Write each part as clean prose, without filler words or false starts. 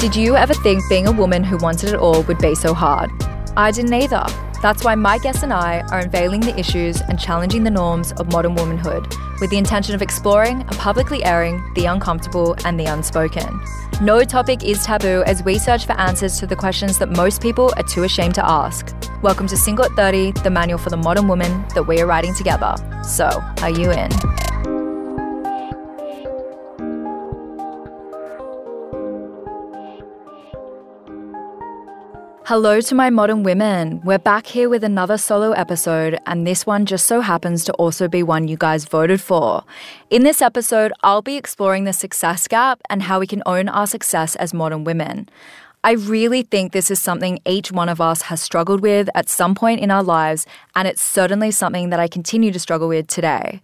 Did you ever think being a woman who wanted it all would be so hard? I didn't either. That's why my guests and I are unveiling the issues and challenging the norms of modern womanhood with the intention of exploring and publicly airing the uncomfortable and the unspoken. No topic is taboo as we search for answers to the questions that most people are too ashamed to ask. Welcome to Single at 30, the manual for the modern woman that we are writing together. So, are you in? Hello to my modern women. We're back here with another solo episode, and this one just so happens to also be one you guys voted for. In this episode, I'll be exploring the success gap and how we can own our success as modern women. I really think this is something each one of us has struggled with at some point in our lives, and it's certainly something that I continue to struggle with today.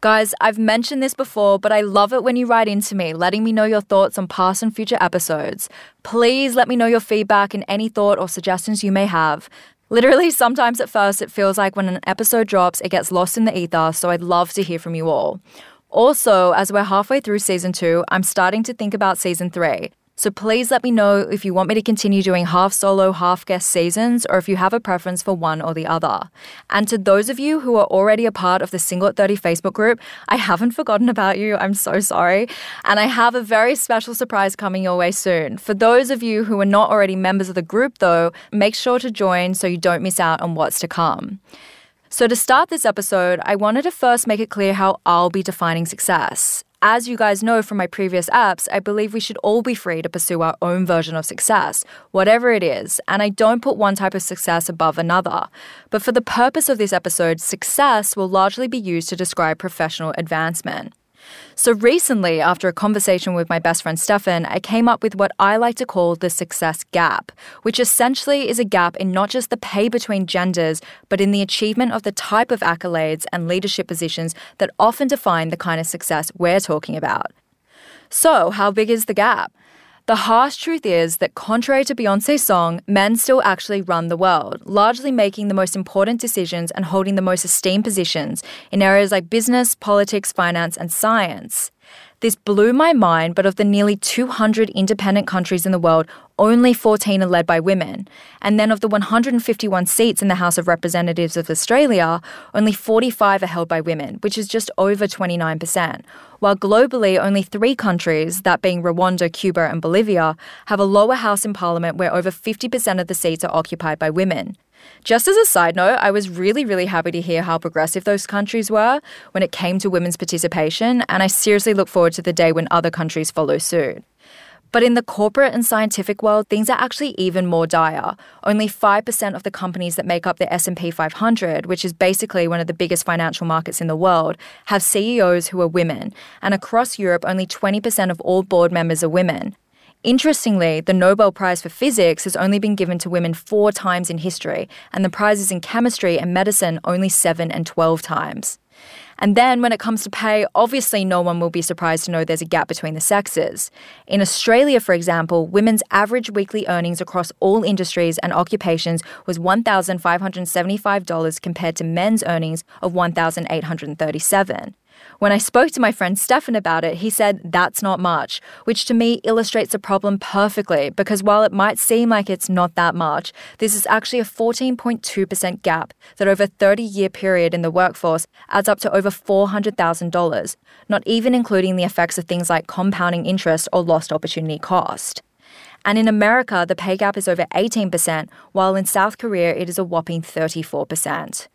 Guys, I've mentioned this before, but I love it when you write into me, letting me know your thoughts on past and future episodes. Please let me know your feedback and any thought or suggestions you may have. Literally, sometimes at first it feels like when an episode drops, it gets lost in the ether, so I'd love to hear from you all. Also, as we're halfway through Season 2, I'm starting to think about Season 3. So please let me know if you want me to continue doing half solo, half guest seasons, or if you have a preference for one or the other. And to those of you who are already a part of the Single at 30 Facebook group, I haven't forgotten about you. I'm so sorry. And I have a very special surprise coming your way soon. For those of you who are not already members of the group, though, make sure to join so you don't miss out on what's to come. So to start this episode, I wanted to first make it clear how I'll be defining success. As you guys know from my previous apps, I believe we should all be free to pursue our own version of success, whatever it is, and I don't put one type of success above another. But for the purpose of this episode, success will largely be used to describe professional advancement. So recently, after a conversation with my best friend Stefan, I came up with what I like to call the success gap, which essentially is a gap in not just the pay between genders, but in the achievement of the type of accolades and leadership positions that often define the kind of success we're talking about. So, how big is the gap? The harsh truth is that contrary to Beyoncé's song, men still actually run the world, largely making the most important decisions and holding the most esteemed positions in areas like business, politics, finance, and science. This blew my mind, but of the nearly 200 independent countries in the world, only 14 are led by women. And then of the 151 seats in the House of Representatives of Australia, only 45 are held by women, which is just over 29%. While globally, only 3 countries, that being Rwanda, Cuba, and Bolivia, have a lower house in parliament where over 50% of the seats are occupied by women. Just as a side note, I was really happy to hear how progressive those countries were when it came to women's participation, and I seriously look forward to the day when other countries follow suit. But in the corporate and scientific world, things are actually even more dire. Only 5% of the companies that make up the S&P 500, which is basically one of the biggest financial markets in the world, have CEOs who are women. And across Europe, only 20% of all board members are women. Interestingly, the Nobel Prize for Physics has only been given to women 4 times in history, and the prizes in chemistry and medicine only 7 and 12 times. And then when it comes to pay, obviously no one will be surprised to know there's a gap between the sexes. In Australia, for example, women's average weekly earnings across all industries and occupations was $1,575 compared to men's earnings of $1,837. When I spoke to my friend Stefan about it, he said, that's not much, which to me illustrates the problem perfectly because while it might seem like it's not that much, this is actually a 14.2% gap that over a 30-year period in the workforce adds up to over $400,000, not even including the effects of things like compounding interest or lost opportunity cost. And in America, the pay gap is over 18%, while in South Korea it is a whopping 34%.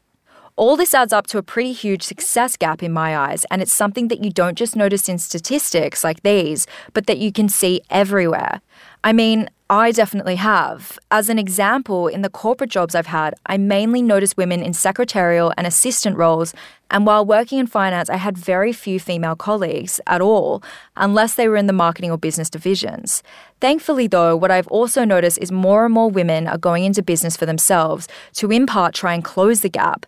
All this adds up to a pretty huge success gap in my eyes, and it's something that you don't just notice in statistics like these, but that you can see everywhere. I mean, I definitely have. As an example, in the corporate jobs I've had, I mainly noticed women in secretarial and assistant roles, and while working in finance, I had very few female colleagues at all, unless they were in the marketing or business divisions. Thankfully, though, what I've also noticed is more and more women are going into business for themselves to in part try and close the gap.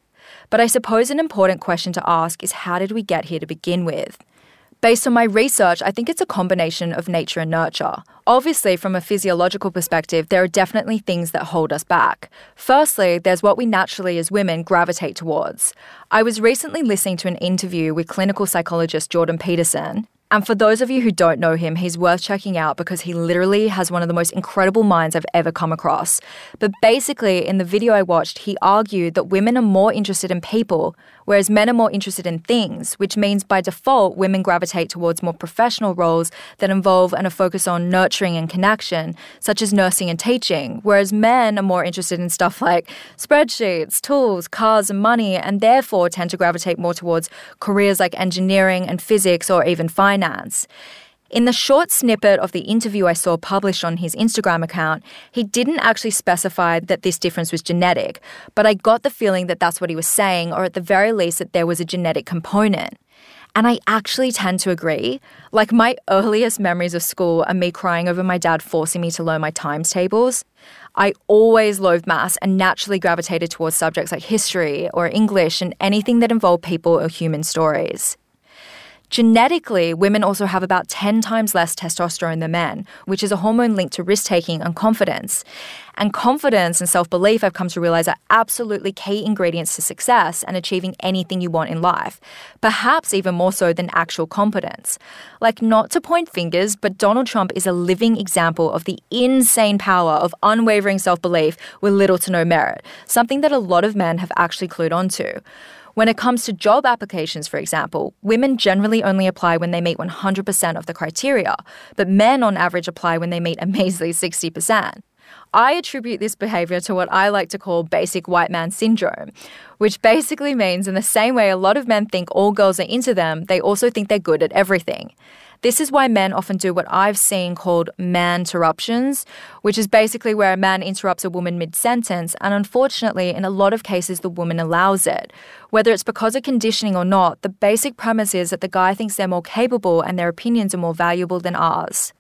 But I suppose an important question to ask is how did we get here to begin with? Based on my research, I think it's a combination of nature and nurture. Obviously, from a physiological perspective, there are definitely things that hold us back. Firstly, there's what we naturally as women gravitate towards. I was recently listening to an interview with clinical psychologist Jordan Peterson, And for those of you who don't know him, he's worth checking out because he literally has one of the most incredible minds I've ever come across. But basically, in the video I watched, he argued that women are more interested in people, whereas men are more interested in things, which means by default, women gravitate towards more professional roles that involve and are focused on nurturing and connection, such as nursing and teaching, whereas men are more interested in stuff like spreadsheets, tools, cars, and money, and therefore tend to gravitate more towards careers like engineering and physics or even finance. In the short snippet of the interview I saw published on his Instagram account, he didn't actually specify that this difference was genetic, but I got the feeling that that's what he was saying, or at the very least that there was a genetic component. And I actually tend to agree. Like, my earliest memories of school are me crying over my dad forcing me to learn my times tables. I always loathed maths and naturally gravitated towards subjects like history or English and anything that involved people or human stories. Genetically, women also have about 10 times less testosterone than men, which is a hormone linked to risk-taking and confidence. And confidence and self-belief, I've come to realize, are absolutely key ingredients to success and achieving anything you want in life, perhaps even more so than actual competence. Like, not to point fingers, but Donald Trump is a living example of the insane power of unwavering self-belief with little to no merit, something that a lot of men have actually clued onto. When it comes to job applications, for example, women generally only apply when they meet 100% of the criteria, but men on average apply when they meet a measly 60%. I attribute this behavior to what I like to call basic white man syndrome, which basically means in the same way a lot of men think all girls are into them, they also think they're good at everything. This is why men often do what I've seen called man-terruptions, which is basically where a man interrupts a woman mid-sentence, and unfortunately, in a lot of cases, the woman allows it. Whether it's because of conditioning or not, the basic premise is that the guy thinks they're more capable and their opinions are more valuable than ours.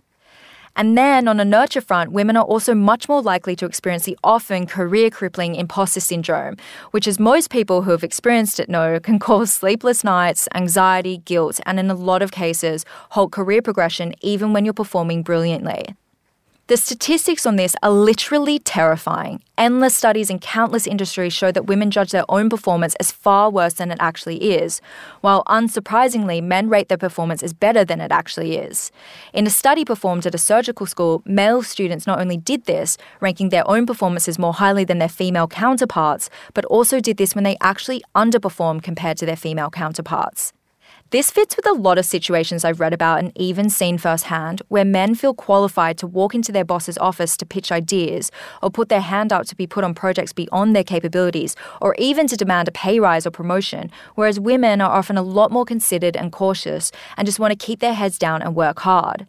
And then, on a nurture front, women are also much more likely to experience the often career-crippling imposter syndrome, which, as most people who have experienced it know, can cause sleepless nights, anxiety, guilt, and in a lot of cases, halt career progression even when you're performing brilliantly. The statistics on this are literally terrifying. Endless studies in countless industries show that women judge their own performance as far worse than it actually is, while unsurprisingly, men rate their performance as better than it actually is. In a study performed at a surgical school, male students not only did this, ranking their own performances more highly than their female counterparts, but also did this when they actually underperformed compared to their female counterparts. This fits with a lot of situations I've read about and even seen firsthand, where men feel qualified to walk into their boss's office to pitch ideas, or put their hand up to be put on projects beyond their capabilities, or even to demand a pay rise or promotion, whereas women are often a lot more considered and cautious and just want to keep their heads down and work hard.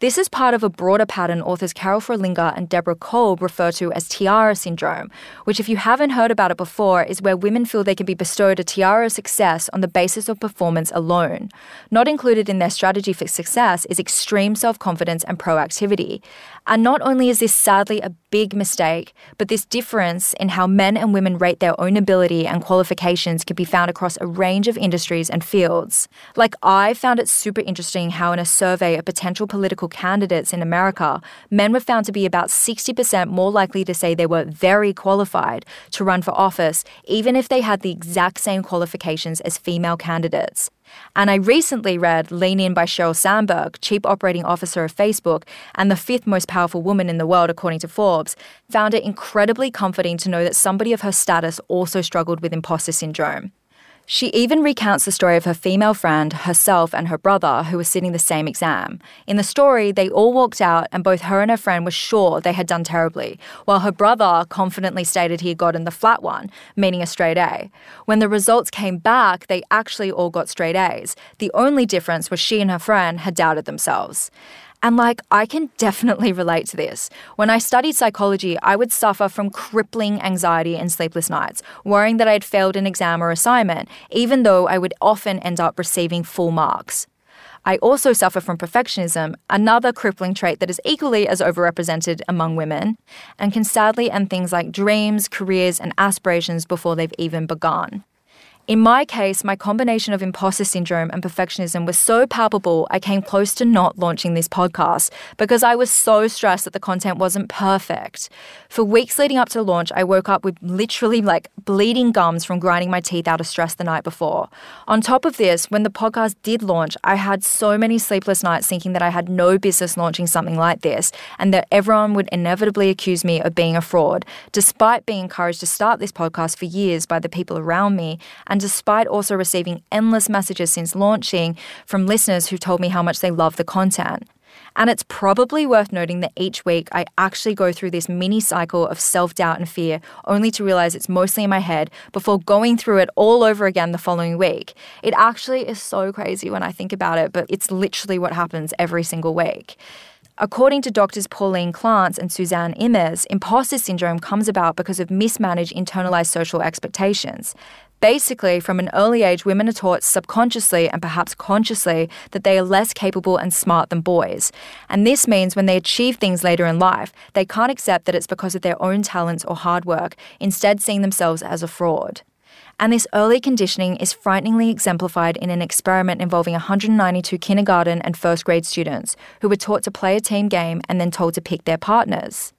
This is part of a broader pattern authors Carol Frohlinger and Deborah Kolb refer to as tiara syndrome, which, if you haven't heard about it before, is where women feel they can be bestowed a tiara of success on the basis of performance alone. Not included in their strategy for success is extreme self-confidence and proactivity. And not only is this sadly a big mistake, but this difference in how men and women rate their own ability and qualifications can be found across a range of industries and fields. Like, I found it super interesting how in a survey of potential political candidates in America, men were found to be about 60% more likely to say they were very qualified to run for office, even if they had the exact same qualifications as female candidates. And I recently read Lean In by Sheryl Sandberg, Chief Operating Officer of Facebook and the fifth most powerful woman in the world according to Forbes, found it incredibly comforting to know that somebody of her status also struggled with imposter syndrome. She even recounts the story of her female friend, herself, and her brother, who were sitting the same exam. In the story, they all walked out, and both her and her friend were sure they had done terribly, while her brother confidently stated he had gotten the flat one, meaning a straight A. When the results came back, they actually all got straight A's. The only difference was she and her friend had doubted themselves. And, like, I can definitely relate to this. When I studied psychology, I would suffer from crippling anxiety and sleepless nights, worrying that I had failed an exam or assignment, even though I would often end up receiving full marks. I also suffer from perfectionism, another crippling trait that is equally as overrepresented among women, and can sadly end things like dreams, careers, and aspirations before they've even begun. In my case, my combination of imposter syndrome and perfectionism was so palpable, I came close to not launching this podcast because I was so stressed that the content wasn't perfect. For weeks leading up to launch, I woke up with literally like bleeding gums from grinding my teeth out of stress the night before. On top of this, when the podcast did launch, I had so many sleepless nights thinking that I had no business launching something like this and that everyone would inevitably accuse me of being a fraud, despite being encouraged to start this podcast for years by the people around me and despite also receiving endless messages since launching from listeners who told me how much they love the content. And it's probably worth noting that each week I actually go through this mini cycle of self-doubt and fear, only to realize it's mostly in my head before going through it all over again the following week. It actually is so crazy when I think about it, but it's literally what happens every single week. According to doctors Pauline Clance and Suzanne Immers, imposter syndrome comes about because of mismanaged internalized social expectations. Basically, from an early age, women are taught subconsciously and perhaps consciously that they are less capable and smart than boys. And this means when they achieve things later in life, they can't accept that it's because of their own talents or hard work, instead seeing themselves as a fraud. And this early conditioning is frighteningly exemplified in an experiment involving 192 kindergarten and first grade students who were taught to play a team game and then told to pick their partners.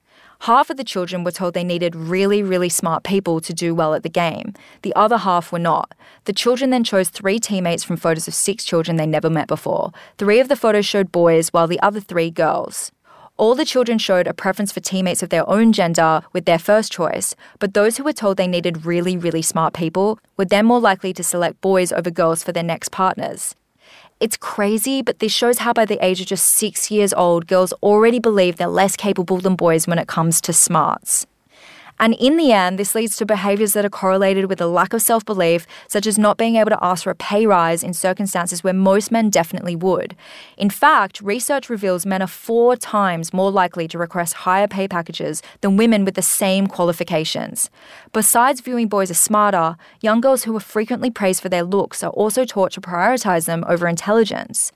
Half of the children were told they needed really, really smart people to do well at the game. The other half were not. The children then chose 3 teammates from photos of 6 children they never met before. 3 of the photos showed boys, while the other 3 girls. All the children showed a preference for teammates of their own gender with their first choice, but those who were told they needed really, really smart people were then more likely to select boys over girls for their next partners. It's crazy, but this shows how by the age of just 6 years old, girls already believe they're less capable than boys when it comes to smarts. And in the end, this leads to behaviours that are correlated with a lack of self-belief, such as not being able to ask for a pay rise in circumstances where most men definitely would. In fact, research reveals men are 4 times more likely to request higher pay packages than women with the same qualifications. Besides viewing boys as smarter, young girls who are frequently praised for their looks are also taught to prioritise them over intelligence.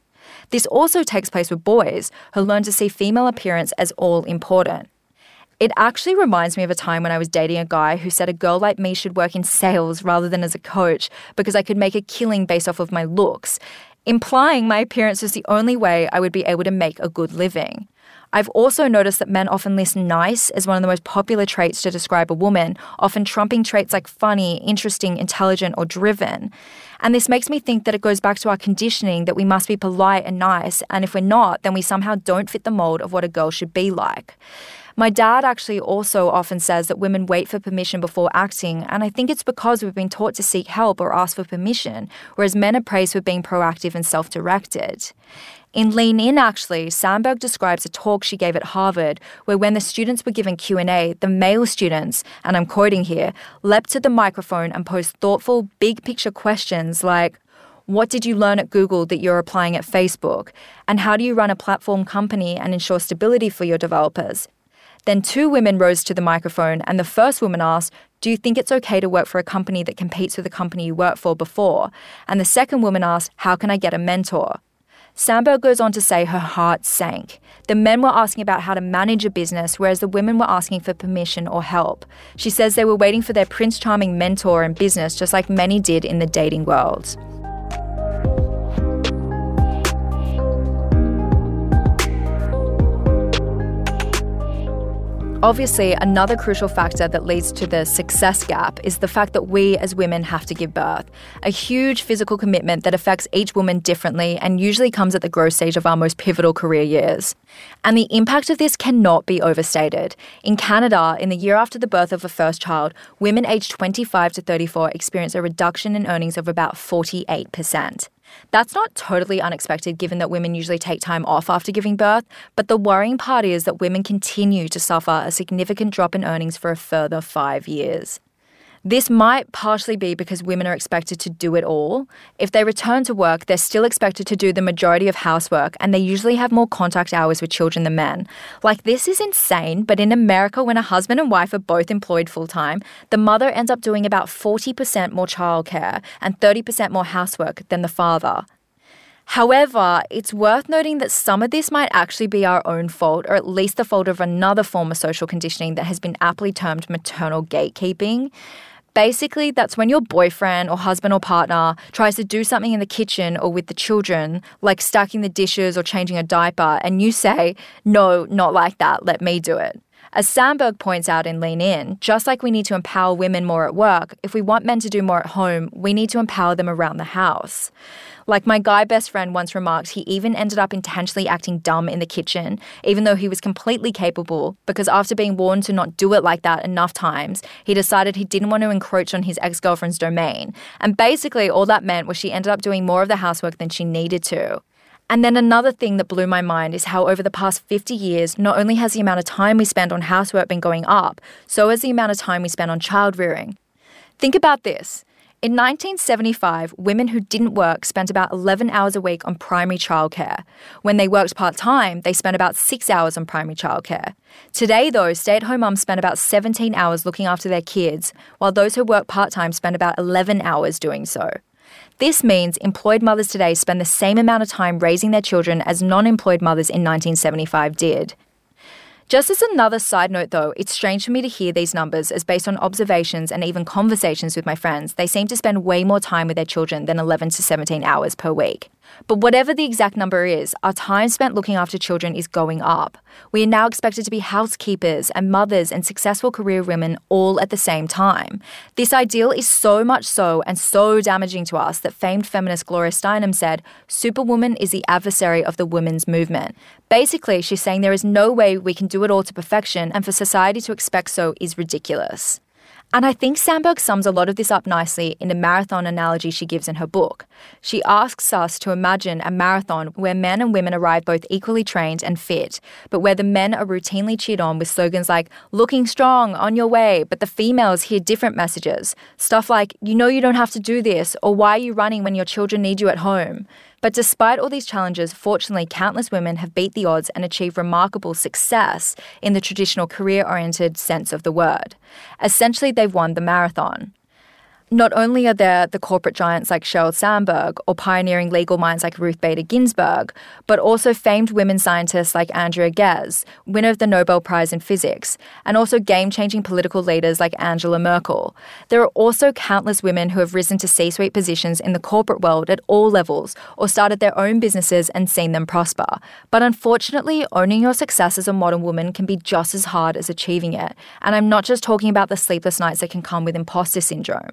This also takes place with boys, who learn to see female appearance as all-important. It actually reminds me of a time when I was dating a guy who said a girl like me should work in sales rather than as a coach because I could make a killing based off of my looks, implying my appearance was the only way I would be able to make a good living. I've also noticed that men often list nice as one of the most popular traits to describe a woman, often trumping traits like funny, interesting, intelligent, or driven. And this makes me think that it goes back to our conditioning that we must be polite and nice, and if we're not, then we somehow don't fit the mold of what a girl should be like. My dad actually also often says that women wait for permission before acting, and I think it's because we've been taught to seek help or ask for permission, whereas men are praised for being proactive and self-directed. In Lean In, actually, Sandberg describes a talk she gave at Harvard where when the students were given Q&A, the male students, and I'm quoting here, leapt to the microphone and posed thoughtful, big-picture questions like, what did you learn at Google that you're applying at Facebook? And how do you run a platform company and ensure stability for your developers? Then 2 women rose to the microphone, and the first woman asked, do you think it's okay to work for a company that competes with the company you worked for before? And the second woman asked, how can I get a mentor? Sandberg goes on to say her heart sank. The men were asking about how to manage a business, whereas the women were asking for permission or help. She says they were waiting for their Prince Charming mentor in business, just like many did in the dating world. Obviously, another crucial factor that leads to the success gap is the fact that we as women have to give birth, a huge physical commitment that affects each woman differently and usually comes at the growth stage of our most pivotal career years. And the impact of this cannot be overstated. In Canada, in the year after the birth of a first child, women aged 25 to 34 experience a reduction in earnings of about 48%. That's not totally unexpected given that women usually take time off after giving birth, but the worrying part is that women continue to suffer a significant drop in earnings for a further 5 years. This might partially be because women are expected to do it all. If they return to work, they're still expected to do the majority of housework, and they usually have more contact hours with children than men. Like, this is insane, but in America, when a husband and wife are both employed full-time, the mother ends up doing about 40% more childcare and 30% more housework than the father. However, it's worth noting that some of this might actually be our own fault, or at least the fault of another form of social conditioning that has been aptly termed maternal gatekeeping. Basically, that's when your boyfriend or husband or partner tries to do something in the kitchen or with the children, like stacking the dishes or changing a diaper, and you say, no, not like that, let me do it. As Sandberg points out in Lean In, just like we need to empower women more at work, if we want men to do more at home, we need to empower them around the house. Like my guy best friend once remarked, he even ended up intentionally acting dumb in the kitchen, even though he was completely capable, because after being warned to not do it like that enough times, he decided he didn't want to encroach on his ex-girlfriend's domain. And basically all that meant was she ended up doing more of the housework than she needed to. And then another thing that blew my mind is how over the past 50 years, not only has the amount of time we spend on housework been going up, so has the amount of time we spend on child rearing. Think about this. In 1975, women who didn't work spent about 11 hours a week on primary childcare. When they worked part-time, they spent about 6 hours on primary childcare. Today, though, stay-at-home mums spend about 17 hours looking after their kids, while those who work part-time spend about 11 hours doing so. This means employed mothers today spend the same amount of time raising their children as non-employed mothers in 1975 did. Just as another side note, though, it's strange for me to hear these numbers, as based on observations and even conversations with my friends, they seem to spend way more time with their children than 11 to 17 hours per week. But whatever the exact number is, our time spent looking after children is going up. We are now expected to be housekeepers and mothers and successful career women all at the same time. This ideal is so much so and so damaging to us that famed feminist Gloria Steinem said, "Superwoman is the adversary of the women's movement." Basically, she's saying there is no way we can do it all to perfection, and for society to expect so is ridiculous. And I think Sandberg sums a lot of this up nicely in the marathon analogy she gives in her book. She asks us to imagine a marathon where men and women arrive both equally trained and fit, but where the men are routinely cheered on with slogans like, "looking strong, on your way," but the females hear different messages. Stuff like, "you know you don't have to do this," or "why are you running when your children need you at home?" But despite all these challenges, fortunately, countless women have beat the odds and achieved remarkable success in the traditional career-oriented sense of the word. Essentially, they've won the marathon. Not only are there the corporate giants like Sheryl Sandberg or pioneering legal minds like Ruth Bader Ginsburg, but also famed women scientists like Andrea Ghez, winner of the Nobel Prize in Physics, and also game-changing political leaders like Angela Merkel. There are also countless women who have risen to C-suite positions in the corporate world at all levels or started their own businesses and seen them prosper. But unfortunately, owning your success as a modern woman can be just as hard as achieving it. And I'm not just talking about the sleepless nights that can come with imposter syndrome.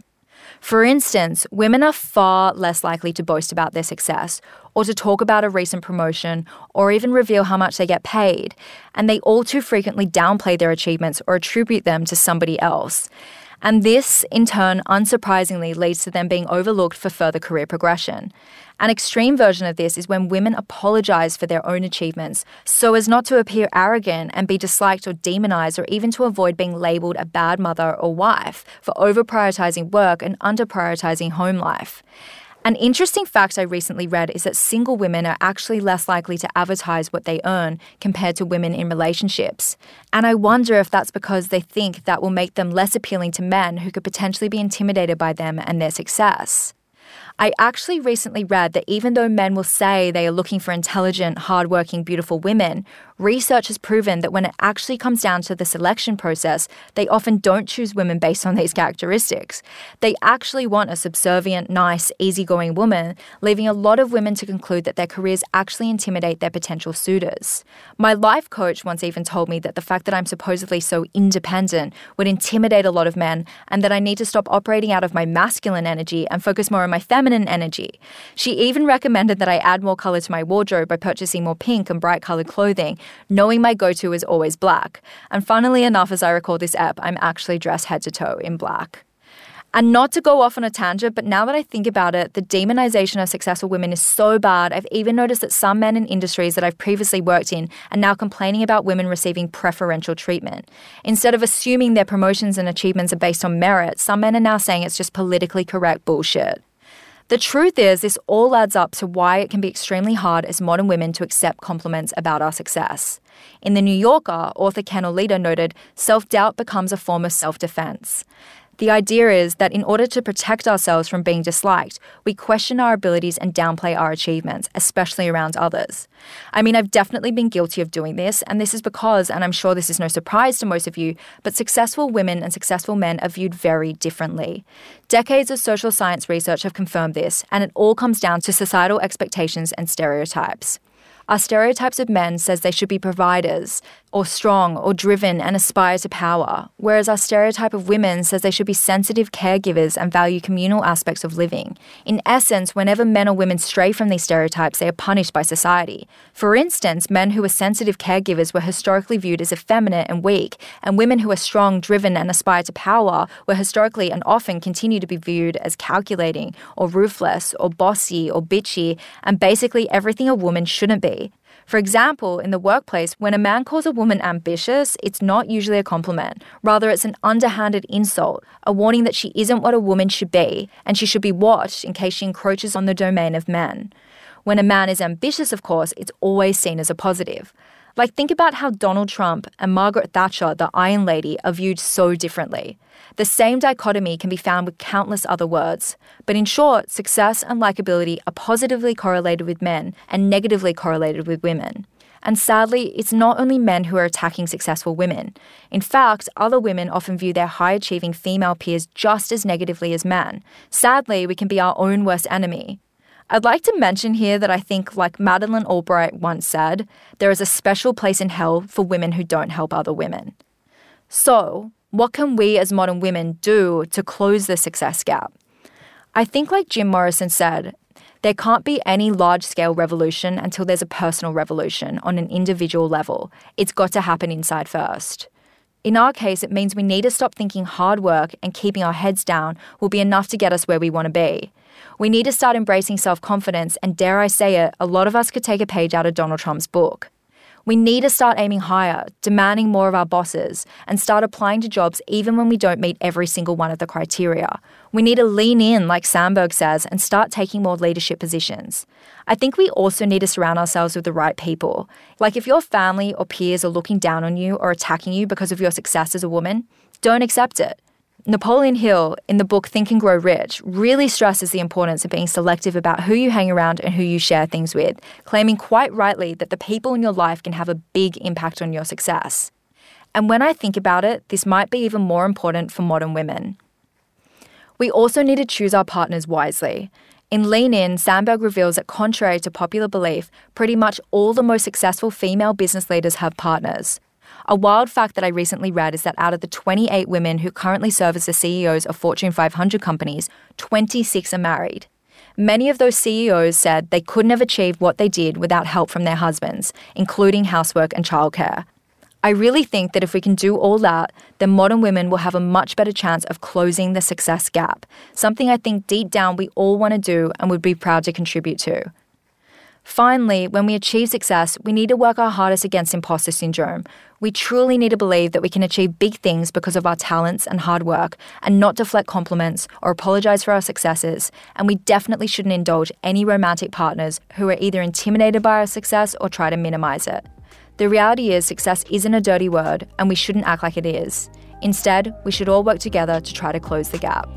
For instance, women are far less likely to boast about their success or to talk about a recent promotion or even reveal how much they get paid, and they all too frequently downplay their achievements or attribute them to somebody else. And this, in turn, unsurprisingly, leads to them being overlooked for further career progression. An extreme version of this is when women apologize for their own achievements so as not to appear arrogant and be disliked or demonized, or even to avoid being labeled a bad mother or wife for over-prioritizing work and under-prioritizing home life. An interesting fact I recently read is that single women are actually less likely to advertise what they earn compared to women in relationships. And I wonder if that's because they think that will make them less appealing to men who could potentially be intimidated by them and their success. I actually recently read that even though men will say they are looking for intelligent, hardworking, beautiful women, research has proven that when it actually comes down to the selection process, they often don't choose women based on these characteristics. They actually want a subservient, nice, easygoing woman, leaving a lot of women to conclude that their careers actually intimidate their potential suitors. My life coach once even told me that the fact that I'm supposedly so independent would intimidate a lot of men, and that I need to stop operating out of my masculine energy and focus more on my feminine energy. She even recommended that I add more color to my wardrobe by purchasing more pink and bright colored clothing, knowing my go-to is always black. And funnily enough, as I record this ep, I'm actually dressed head to toe in black. And not to go off on a tangent, but now that I think about it, the demonization of successful women is so bad, I've even noticed that some men in industries that I've previously worked in are now complaining about women receiving preferential treatment. Instead of assuming their promotions and achievements are based on merit, some men are now saying it's just politically correct bullshit. The truth is, this all adds up to why it can be extremely hard as modern women to accept compliments about our success. In The New Yorker, author Ken Oleta noted, self-doubt becomes a form of self-defense. The idea is that in order to protect ourselves from being disliked, we question our abilities and downplay our achievements, especially around others. I mean, I've definitely been guilty of doing this, and this is because, and I'm sure this is no surprise to most of you, but successful women and successful men are viewed very differently. Decades of social science research have confirmed this, and it all comes down to societal expectations and stereotypes. Our stereotypes of men says they should be providers, or strong, or driven and aspire to power, whereas our stereotype of women says they should be sensitive caregivers and value communal aspects of living. In essence, whenever men or women stray from these stereotypes, they are punished by society. For instance, men who were sensitive caregivers were historically viewed as effeminate and weak, and women who are strong, driven and aspire to power were historically and often continue to be viewed as calculating, or ruthless, or bossy, or bitchy, and basically everything a woman shouldn't be. For example, in the workplace, when a man calls a woman ambitious, it's not usually a compliment. Rather, it's an underhanded insult, a warning that she isn't what a woman should be, and she should be watched in case she encroaches on the domain of men. When a man is ambitious, of course, it's always seen as a positive. Like, think about how Donald Trump and Margaret Thatcher, the Iron Lady, are viewed so differently. The same dichotomy can be found with countless other words. But in short, success and likability are positively correlated with men and negatively correlated with women. And sadly, it's not only men who are attacking successful women. In fact, other women often view their high-achieving female peers just as negatively as men. Sadly, we can be our own worst enemy. I'd like to mention here that I think, like Madeleine Albright once said, there is a special place in hell for women who don't help other women. So, what can we as modern women do to close the success gap? I think, like Jim Morrison said, there can't be any large-scale revolution until there's a personal revolution on an individual level. It's got to happen inside first. In our case, it means we need to stop thinking hard work and keeping our heads down will be enough to get us where we want to be. We need to start embracing self-confidence, and dare I say it, a lot of us could take a page out of Donald Trump's book. We need to start aiming higher, demanding more of our bosses, and start applying to jobs even when we don't meet every single one of the criteria. We need to lean in, like Sandberg says, and start taking more leadership positions. I think we also need to surround ourselves with the right people. Like, if your family or peers are looking down on you or attacking you because of your success as a woman, don't accept it. Napoleon Hill, in the book Think and Grow Rich, really stresses the importance of being selective about who you hang around and who you share things with, claiming quite rightly that the people in your life can have a big impact on your success. And when I think about it, this might be even more important for modern women. We also need to choose our partners wisely. In Lean In, Sandberg reveals that contrary to popular belief, pretty much all the most successful female business leaders have partners. A wild fact that I recently read is that out of the 28 women who currently serve as the CEOs of Fortune 500 companies, 26 are married. Many of those CEOs said they couldn't have achieved what they did without help from their husbands, including housework and childcare. I really think that if we can do all that, then modern women will have a much better chance of closing the success gap, something I think deep down we all want to do and would be proud to contribute to. Finally, when we achieve success, we need to work our hardest against imposter syndrome. We truly need to believe that we can achieve big things because of our talents and hard work, and not deflect compliments or apologize for our successes. And we definitely shouldn't indulge any romantic partners who are either intimidated by our success or try to minimize it. The reality is, success isn't a dirty word, and we shouldn't act like it is. Instead, we should all work together to try to close the gap.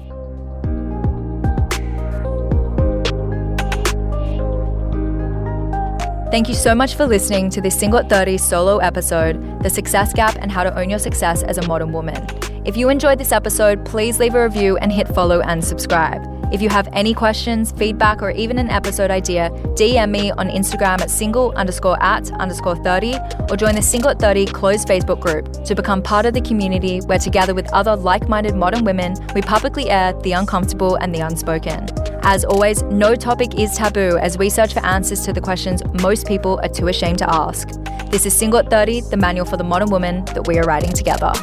Thank you so much for listening to this Single at 30 solo episode, The Success Gap and How to Own Your Success as a Modern Woman. If you enjoyed this episode, please leave a review and hit follow and subscribe. If you have any questions, feedback, or even an episode idea, DM me on Instagram at single_at_30 or join the Single at 30 closed Facebook group to become part of the community where, together with other like-minded modern women, we publicly air the uncomfortable and the unspoken. As always, no topic is taboo as we search for answers to the questions most people are too ashamed to ask. This is Single at 30, the manual for the modern woman that we are writing together.